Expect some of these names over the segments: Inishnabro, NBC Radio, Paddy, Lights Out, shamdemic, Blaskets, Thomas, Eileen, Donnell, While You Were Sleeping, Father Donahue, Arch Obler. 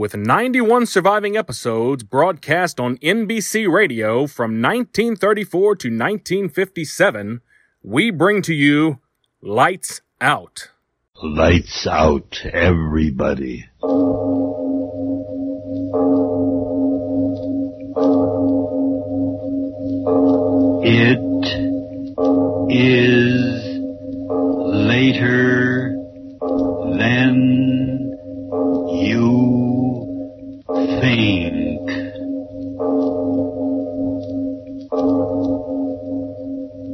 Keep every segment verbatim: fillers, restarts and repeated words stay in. with ninety-one surviving episodes broadcast on N B C Radio from nineteen thirty-four to nineteen fifty-seven, we bring to you Lights Out. Lights out, everybody. It is later than you think.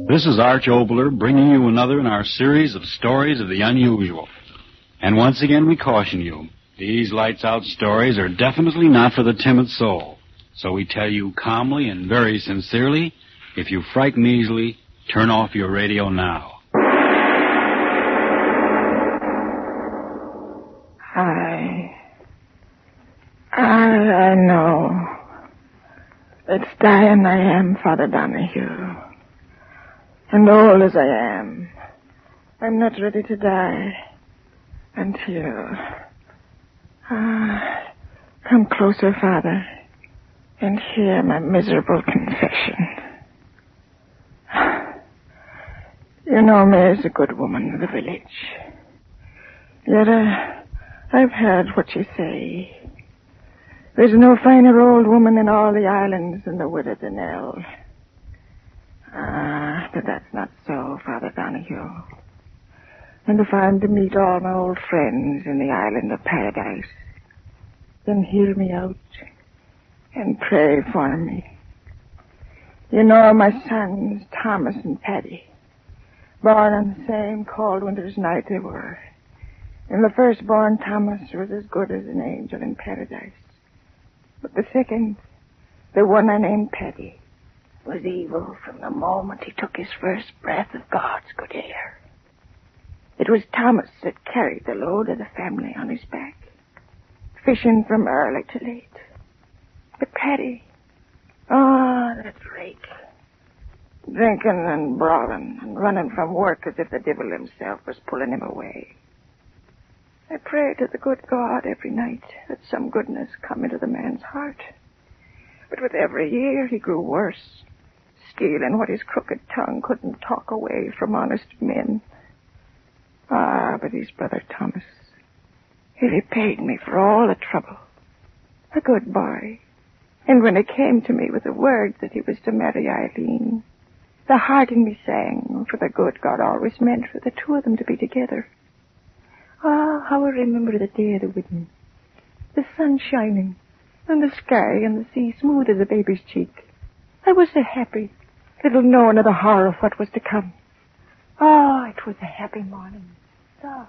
This is Arch Obler bringing you another in our series of stories of the unusual. And once again, we caution you, these lights-out stories are definitely not for the timid soul. So we tell you calmly and very sincerely, if you frighten easily, turn off your radio now. I know. It's dying I am, Father Donahue. And old as I am, I'm not ready to die until... Ah, come closer, Father, and hear my miserable confession. You know me as a good woman of the village. Yet uh, I've heard what you say. There's no finer old woman in all the islands than the widow Donnell. Ah, but that's not so, Father Donahue. And if I'm to meet all my old friends in the island of paradise, then hear me out and pray for me. You know my sons, Thomas and Paddy, born on the same cold winter's night they were. And the firstborn, Thomas, was as good as an angel in paradise. But the second, the one I named Paddy, was evil from the moment he took his first breath of God's good air. It was Thomas that carried the load of the family on his back, fishing from early to late. But Paddy, oh, that rake, drinking and brawling and running from work as if the devil himself was pulling him away. I pray to the good God every night that some goodness come into the man's heart. But with every year he grew worse, stealing what his crooked tongue couldn't talk away from honest men. Ah, but his brother Thomas, he repaid me for all the trouble. A good boy. And when he came to me with the word that he was to marry Eileen, the heart in me sang, for the good God always meant for the two of them to be together. Ah, oh, how I remember the day of the wedding. The sun shining, and the sky and the sea smooth as a baby's cheek. I was so happy, little knowing of the horror of what was to come. Ah, oh, it was a happy morning. Oh.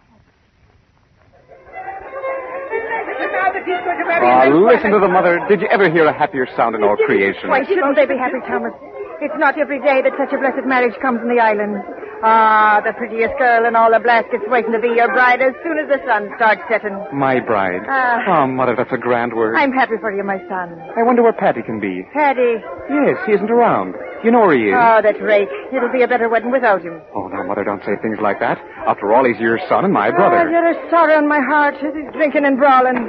Oh, listen to the mother. Did you ever hear a happier sound in all creation? Why shouldn't they be happy, Thomas? It's not every day that such a blessed marriage comes in the island. Ah, the prettiest girl in all the Blaskets waiting to be your bride as soon as the sun starts setting. My bride. Ah. Oh, Mother, that's a grand word. I'm happy for you, my son. I wonder where Paddy can be. Paddy? Yes, he isn't around. You know where he is. Oh, that's right. It'll be a better wedding without him. Oh, now, Mother, don't say things like that. After all, he's your son and my brother. Oh, you're a sorrow in my heart as he's drinking and brawling.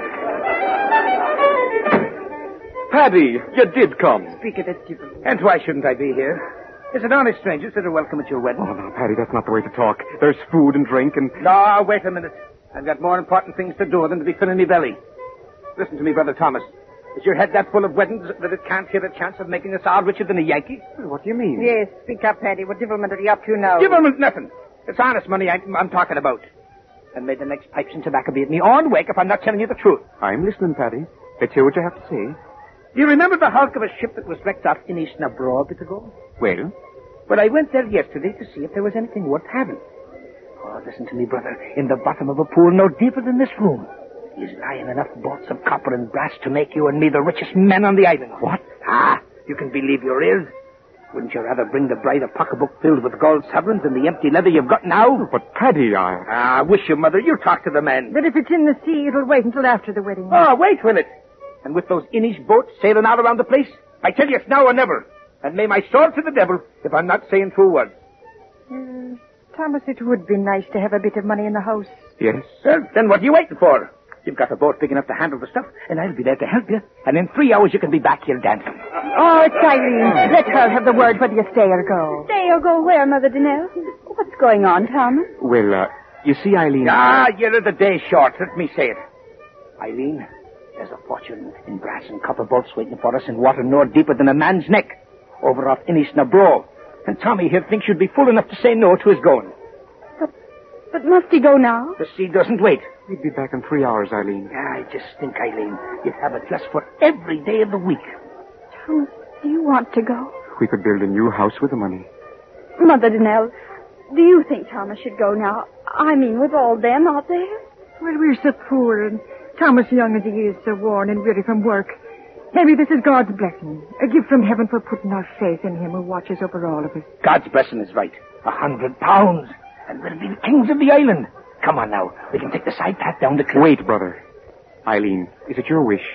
Paddy, you did come. Speak of the devil. And why shouldn't I be here? It's an honest stranger that are welcome at your wedding. Oh, no, Paddy, that's not the way to talk. There's food and drink and... No, wait a minute. I've got more important things to do than to be filling me belly. Listen to me, Brother Thomas. Is your head that full of weddings that it can't hear a chance of making us all richer than a Yankee? What do you mean? Yes, speak up, Paddy. What divilment are you up to now? Divilment nothing. It's honest money I'm, I'm talking about. And may the next pipes and tobacco be at me on wake if I'm not telling you the truth. I'm listening, Paddy. Let's hear what you have to say. You remember the hulk of a ship that was wrecked off Inishnabro a bit ago? Well? Well, I went there yesterday to see if there was anything worth having. Oh, listen to me, brother. In the bottom of a pool no deeper than this room is lying enough bolts of copper and brass to make you and me the richest men on the island. What? Ah, you can believe your ears. Wouldn't you rather bring the bride a pocketbook filled with gold sovereigns than the empty leather you've got now? But, Paddy, I... Ah, wish you, Mother. You talk to the man. But if it's in the sea, it'll wait until after the wedding. Oh, wait, will it? And with those Inish boats sailing all around the place? I tell you, it's now or never. And may my sword to the devil if I'm not saying true words. Uh, Thomas, it would be nice to have a bit of money in the house. Yes. Well, then what are you waiting for? You've got a boat big enough to handle the stuff, and I'll be there to help you. And in three hours, you can be back here dancing. Oh, it's Eileen. Let her have the word whether you stay or go. Stay or go where, Mother Donnell? What's going on, Thomas? Well, uh, you see, Eileen... Ah, you're the day short. Let me say it. Eileen, there's a fortune in brass and copper bolts waiting for us in water no deeper than a man's neck over off Inishnabro. And Tommy here thinks you'd be fool enough to say no to his going. But, but must he go now? The sea doesn't wait. We'd be back in three hours, Eileen. Yeah, I just think, Eileen, you'd have a dress for every day of the week. Thomas, do you want to go? We could build a new house with the money. Mother Donnell, do you think Thomas should go now? I mean, with all them out there? Well, we're so poor, and Thomas, young as he is, so worn and weary from work. Maybe this is God's blessing, a gift from heaven for putting our faith in him who watches over all of us. God's blessing is right. A hundred pounds, and we'll be the kings of the island. Come on now. We can take the side path down the cliff. Wait, brother. Eileen, is it your wish?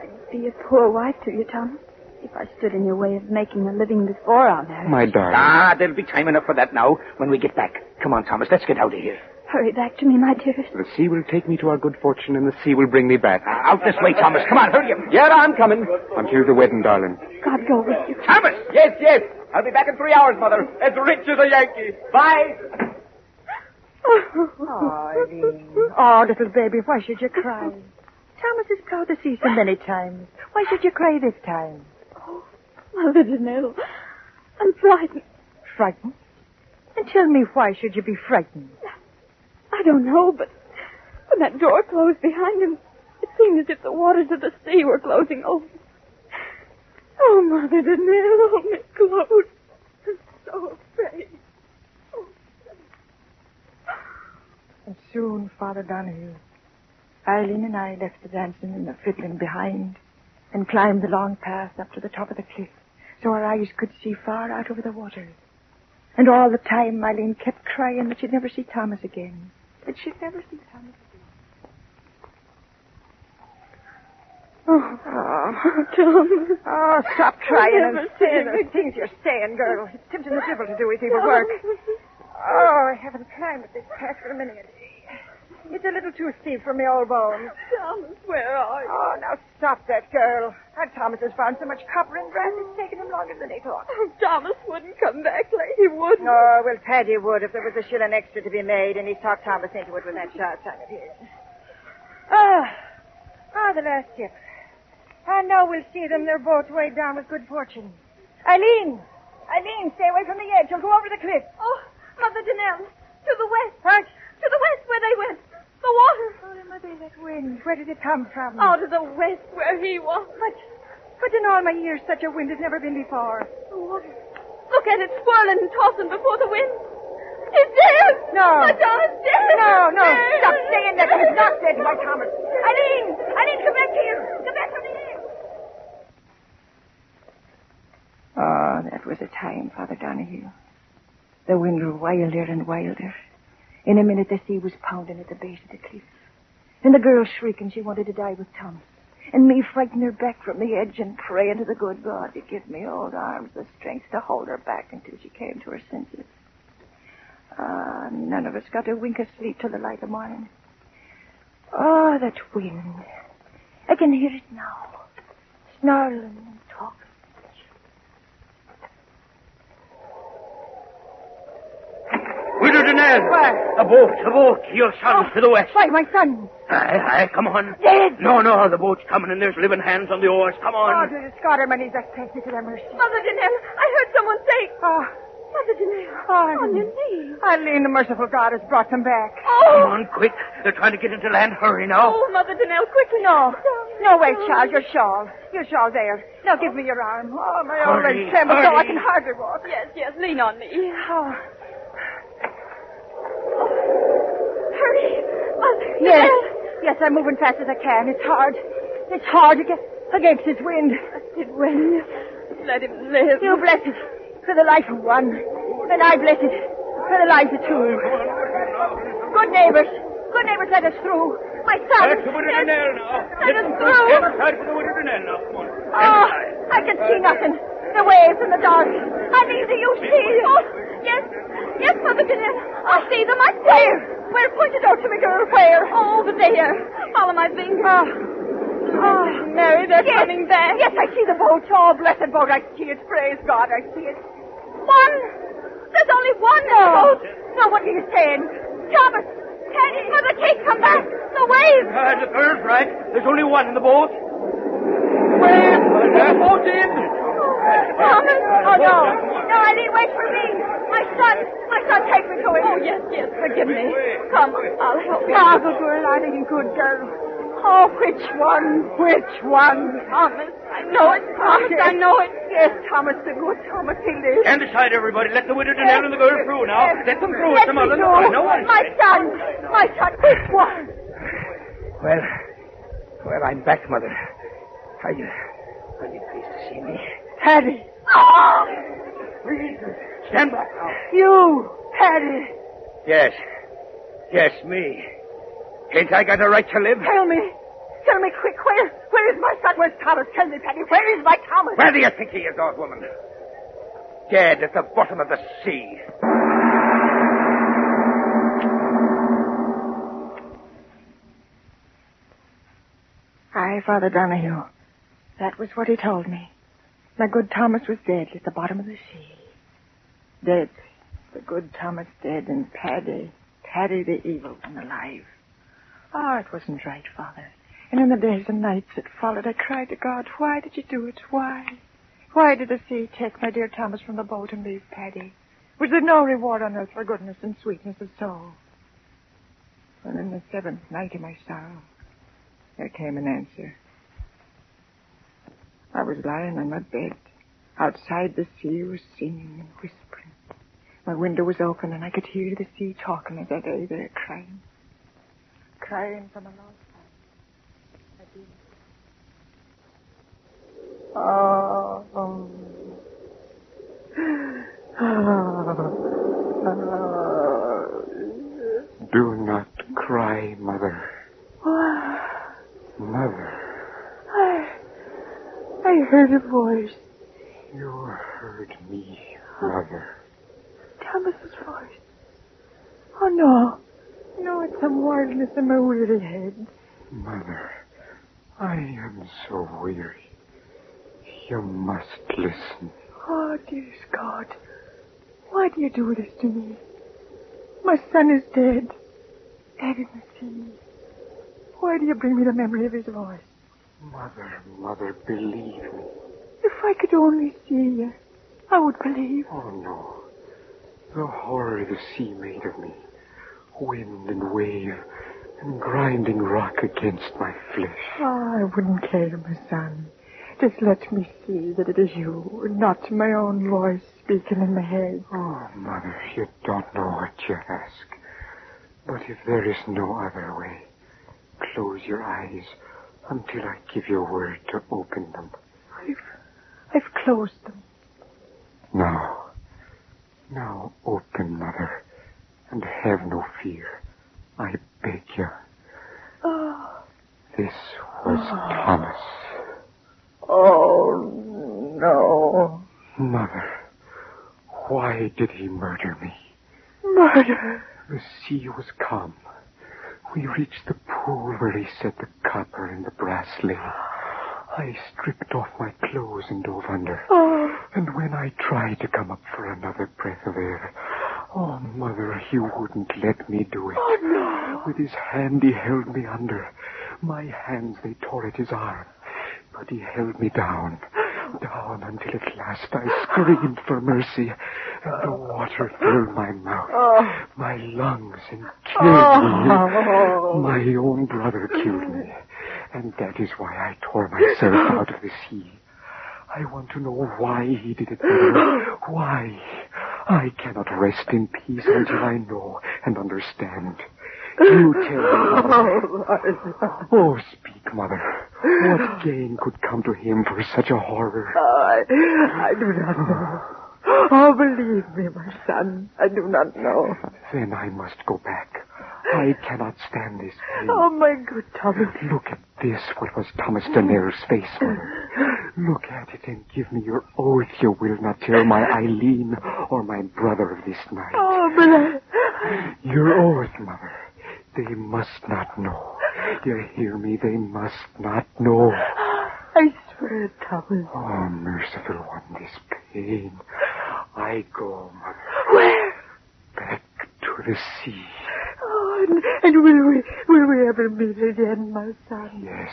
I'd be a poor wife to you, Thomas, if I stood in your way of making a living before our marriage. My darling. Ah, there'll be time enough for that now when we get back. Come on, Thomas, let's get out of here. Hurry back to me, my dearest. The sea will take me to our good fortune, and the sea will bring me back. Ah, out this way, Thomas. Come on, hurry up. Yeah, I'm coming. Until the wedding, darling. God go with you. Thomas! Yes, yes. I'll be back in three hours, Mother. As rich as a Yankee. Bye. Oh, Eileen. Oh, little baby, why should you cry? Thomas has plowed the sea so many times. Why should you cry this time? Oh, Mother Donnell, I'm frightened. Frightened? And tell me, why should you be frightened? I don't know, but when that door closed behind him, it seemed as if the waters of the sea were closing over. Oh, Mother Donnell, oh, Miss Claude, I'm so afraid. And soon, Father Donahue, Eileen and I left the dancing and the fiddling behind and climbed the long path up to the top of the cliff so our eyes could see far out over the waters. And all the time, Eileen kept crying that she'd never see Thomas again, that she'd never see Thomas again. Oh, oh Thomas. Oh, stop crying and saying those things you're saying, girl. It's tempting the devil to do his evil work. Oh, I haven't climbed at this path for a minute. It's a little too steep for me old bones. Thomas, where are you? Oh, now stop that, girl. Our Thomas has found so much copper and brass it's taken him longer than he thought. Oh, Thomas wouldn't come back late. He wouldn't. Oh, well, Paddy would if there was a shilling extra to be made, and he talked Thomas into it with that sharp tongue of his. Ah, oh, oh, the last ship. I know we'll see them, their boats weighed down with good fortune. Eileen! Eileen, stay away from the edge. You'll go over the cliff. Oh, Mother Donnell, to the west. Arch. To the west where they went. The water. Oh, Mother, that wind. Where did it come from? Out of the west where he was. But, but in all my years, such a wind has never been before. The water. Look at it swirling and tossing before the wind. It's dead. No. My darling, dead. No, no. Dead. Stop saying that. He's not dead, my Thomas. Eileen. Eileen, come back here. Come back to me. Oh, that was a time, Father Donahue. The wind grew wilder and wilder. In a minute, the sea was pounding at the base of the cliff. And the girl shrieking she wanted to die with Thomas. And me fighting her back from the edge and praying to the good God to give me old arms the strength to hold her back until she came to her senses. Ah, uh, none of us got a wink of sleep till the light of morning. Oh, that wind. I can hear it now. Snarling and talking. Where? A boat, a boat. Your son oh, to the west. Why, my son? Aye, aye, come on. Dead? No, no, the boat's coming and there's living hands on the oars. Come on. Oh, there's a Scotterman. He's a safety to their mercy. Mother Donnell, I heard someone say... Oh. Mother Donnell, oh, on your knees. Eileen, the merciful God has brought them back. Oh. Come on, quick. They're trying to get into land. Hurry now. Oh, Mother Donnell, quickly. No. No, wait, child, your shawl. Your shawl there. Now give me your arm. Oh, my old leg trembles so I can hardly walk. Yes, yes, lean on me. Oh. Yes, yes, I'm moving fast as I can. It's hard. It's hard to get... against his wind. It went. Let him live. You bless it for the life of one, and I bless it for the life of two. Good neighbors, good neighbors, let us through. My son. Let us through. Oh, I can see nothing. The waves and the dogs. I mean, do you see? Oh, yes, yes, Mother Jeanette. I see them. I see. Where? Where? Point it out to me, girl. Where? Oh, over there. Follow my finger. Oh. Oh, Mary, they're yes. coming back. Yes, I see the boat. Oh, blessed boat. I see it. Praise God, I see it. One. There's only one boat. Now, what are you saying? Thomas, Paddy, Mother Kate, come back. The waves. Uh, the bird's right. There's only one in the boat. Waves. The boat's in. Oh, Thomas. Oh, no. No, Eileen, wait for me. My son. My son, take me to him. Oh, yes, yes. Forgive me. Come. I'll help you. Ah, good girl. I think good girl. Oh, which one? Which one? Thomas. I know it, Thomas. Yes. I know it. Yes, Thomas, the good Thomas, he lives. Stand aside, everybody. Let the widow Donnell yes. and the girl yes. through now. Yes. Let them through. Let them through. No, no one. My son. My son, which one? Well, well, I'm back, Mother. Are you, are you pleased to see me? Paddy. Oh! Please, stand back now. You, Paddy. Yes. Yes, me. Ain't I got a right to live? Tell me. Tell me quick. Where, where is my son? Where's Thomas? Tell me, Paddy. Where is my Thomas? Where do you think he is, old woman? Dead at the bottom of the sea. Aye, Father Donahue. That was what he told me. My good Thomas was dead at the bottom of the sea. Dead. The good Thomas dead, and Paddy. Paddy the evil one alive. Oh, it wasn't right, Father. And in the days and nights that followed, I cried to God, why did you do it? Why? Why did the sea take my dear Thomas from the boat and leave Paddy? Was there no reward on earth for goodness and sweetness of soul? And in the seventh night of my sorrow, there came an answer. I was lying on my bed. Outside, the sea was singing and whispering. My window was open, and I could hear the sea talking as I lay there crying. Crying from a long time. Oh. Oh. Oh. Do not cry, Mother. Mother. I, I heard a voice. You heard me, Mother. Thomas's voice. Oh, no. No, it's some wildness in my weary head. Mother, I am so weary. You must listen. Oh, dearest God, why do you do this to me? My son is dead. Dead in the sea. Why do you bring me the memory of his voice? Mother, Mother, believe me. If I could only see you, I would believe. Oh, no. The horror the sea made of me. Wind and wave and grinding rock against my flesh. Oh, I wouldn't care, my son. Just let me see that it is you, not my own voice speaking in my head. Oh, Mother, you don't know what you ask. But if there is no other way, close your eyes until I give you word to open them. I've, I've closed them. Now, now open, Mother. And have no fear. I beg you. Oh. This was oh. Thomas. Oh, no. Mother, why did he murder me? Murder? The sea was calm. We reached the pool where he set the copper and the brass ladle. I stripped off my clothes and dove under. Oh. And when I tried to come up for another breath of air... Oh, Mother, he wouldn't let me do it. Oh, no. With his hand, he held me under. My hands, they tore at his arm. But he held me down, down until at last I screamed for mercy. And the water filled my mouth, oh. my lungs, and killed oh. me. My own brother killed me. And that is why I tore myself out of the sea. I want to know why he did it. Mother. Why? I cannot rest in peace until I know and understand. You tell me, Mother. Oh, speak, Mother. What gain could come to him for such a horror? I, I do not know. Oh, believe me, my son, I do not know. Then I must go back. I cannot stand this pain. Oh, my good Thomas. Look at this. What was Thomas Donner's face for? Look at it and give me your oath you will not tell my Eileen or my brother of this night. Oh, but I... Your oath, Mother. They must not know. You hear me? They must not know. I swear, Thomas. Oh, merciful one, this pain. I go, Mother. Where? Back to the sea. Oh, and, and will we will we ever meet again, my son? Yes.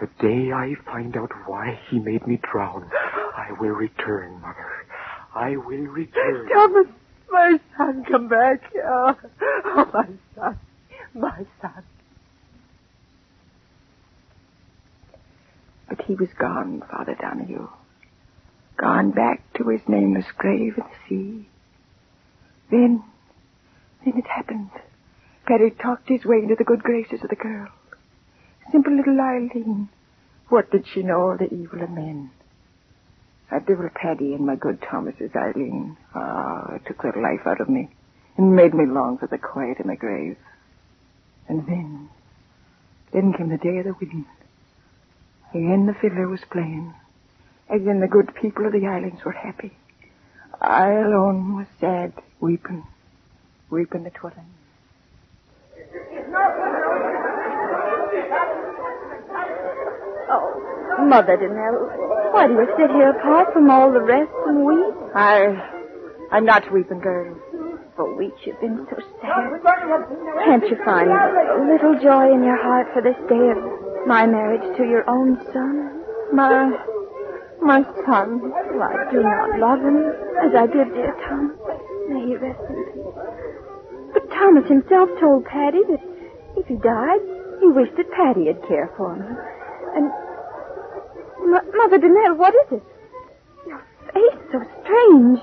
The day I find out why he made me drown, I will return, Mother. I will return. Thomas, my son, come back here. Oh, oh, my son. My son. But he was gone, Father Donahue. Gone back to his nameless grave in the sea. Then, then it happened. Paddy talked his way into the good graces of the girl. Simple little Eileen. What did she know of the evil of men? That devil Paddy and my good Thomas's Eileen. Ah, it took their life out of me and made me long for the quiet in the grave. And then, then came the day of the wind. Again the fiddler was playing. Again the good people of the islands were happy. I alone was sad, weeping, weeping the twilight. Oh, Mother Donahue, why do you sit here apart from all the rest and weep? I, I'm not weeping, girl. For weeks you've been so sad. Can't you find a little joy in your heart for this day of my marriage to your own son? My, my son, who I do not love him as I did dear Thomas. May he rest in peace. But Thomas himself told Paddy that if he died, he wished that Paddy had cared for him. And, M- Mother Donahue, what is it? Your face so strange.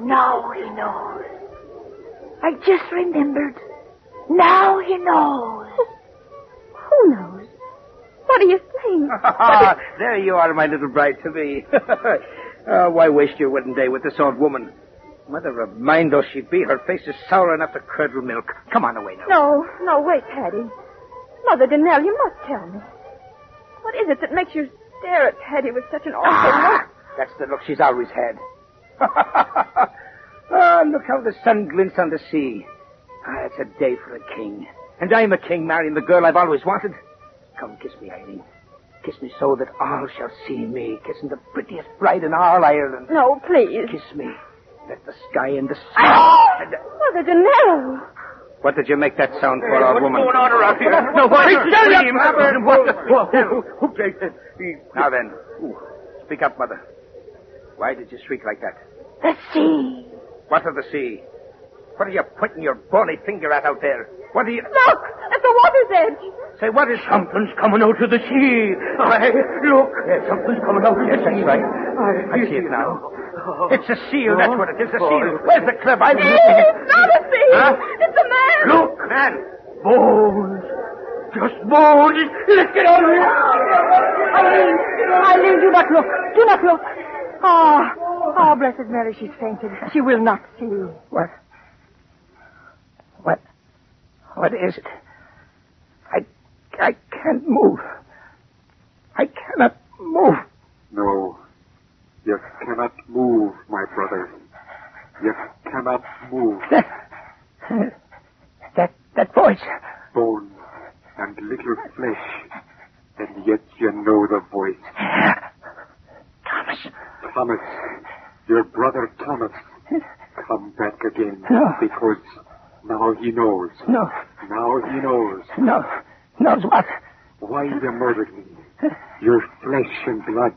Now he knows. I just remembered. Now he knows. Who knows? What are you saying? There you are, my little bride to me. uh, why waste your wedding day with this old woman? Mother of mine though she be, her face is sour enough to curdle milk. Come on away now. No, no, wait, Paddy. Mother Donahue, you must tell me. What is it that makes you stare at Paddy with such an awful look? That's the look she's always had. Ah, oh, look how the sun glints on the sea. Ah, it's a day for a king. And I'm a king marrying the girl I've always wanted. Come, kiss me, Eileen. Kiss me so that all shall see me kissing the prettiest bride in all Ireland. No, please. Kiss me. Let the sky and the sea... and... Mother Donahue! What did you make that sound for, old woman? What's going on around here? No, what? Now then, Ooh. Speak up, Mother. Why did you shriek like that? The sea. What of the sea? What are you pointing your bony finger at out there? What are you... Look! At the water's edge! Say, what is... Something's coming out of the sea. I... Look! Yes, something's coming out of the sea. Yes, that's right. I, I see it now. Oh. It's a seal, that's what it is, a seal. Where's the club? I'm looking at it. It's not a seal! Huh? It's a man! Look! Man! Bones! Just bones! Let's get on here! Eileen! Eileen, do not look! Do not look! Ah... Oh. Oh, blessed Mary, she's fainted. She will not see you. What? What? What is it? I, I can't move. I cannot move. No, you cannot move, my brother. You cannot move. That, that, that voice. Bone and little flesh, and yet you know the voice. Thomas. Thomas. Your brother Thomas, come back again. No. Because now he knows. No. Now he knows. No. Knows what? Why you murdered me. Your flesh and blood.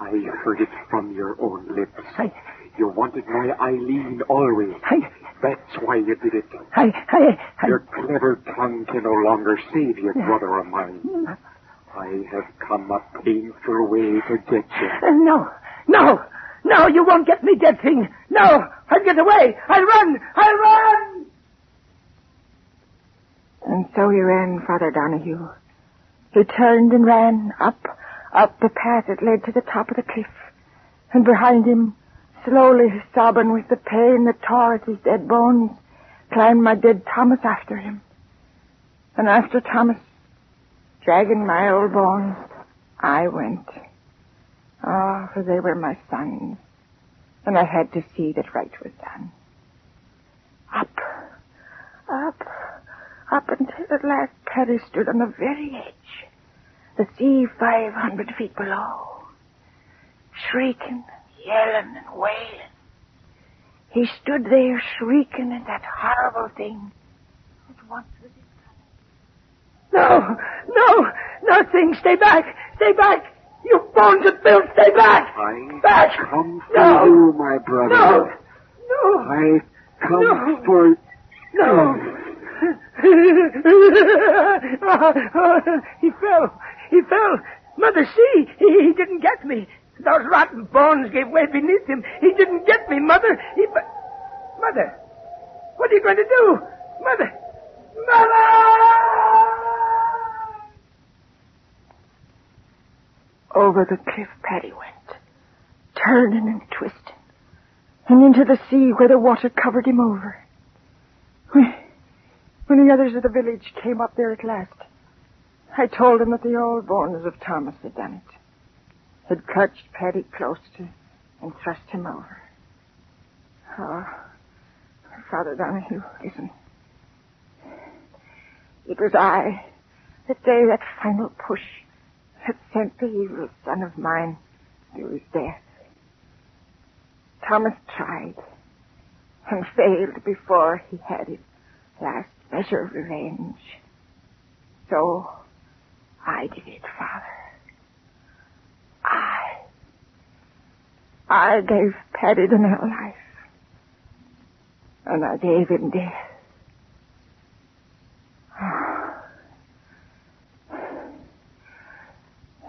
I heard it from your own lips. I... You wanted my Eileen always. I... That's why you did it. I... I... I... Your clever tongue can no longer save you, brother of mine. I have come a painful way to get you. No. No. No, you won't get me, dead thing. No, I'll get away. I'll run. I'll run. And so he ran, Father Donahue. He turned and ran up, up the path that led to the top of the cliff. And behind him, slowly sobbing with the pain that tore at his dead bones, climbed my dead Thomas after him. And after Thomas, dragging my old bones, I went. Ah, oh, for they were my sons, and I had to see that right was done. Up, up, up until at last Paddy stood on the very edge, the sea five hundred feet below, shrieking, yelling, and wailing. He stood there shrieking at that horrible thing that once was his son. No, no, nothing, stay back, stay back. You bones and Bill, stay back! I back. come for no. you, my brother. No, no. I come no. for you. No. oh, oh, he fell. He fell. Mother, see, he, he didn't get me. Those rotten bones gave way beneath him. He didn't get me, Mother. He, Mother, what are you going to do? Mother, Mother! Over the cliff Paddy went, turning and twisting, and into the sea where the water covered him over. When the others of the village came up there at last, I told them that the old bones of Thomas had done it, had clutched Paddy close to and thrust him over. Oh, Father Donahue, listen. It was I that gave that final push had sent the evil son of mine to his death. Thomas tried and failed before he had his last measure of revenge. So I did it, Father. I. I gave Paddy the new life. And I gave him death.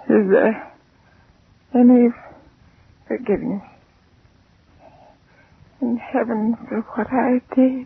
Is there any forgiveness in heaven for what I did?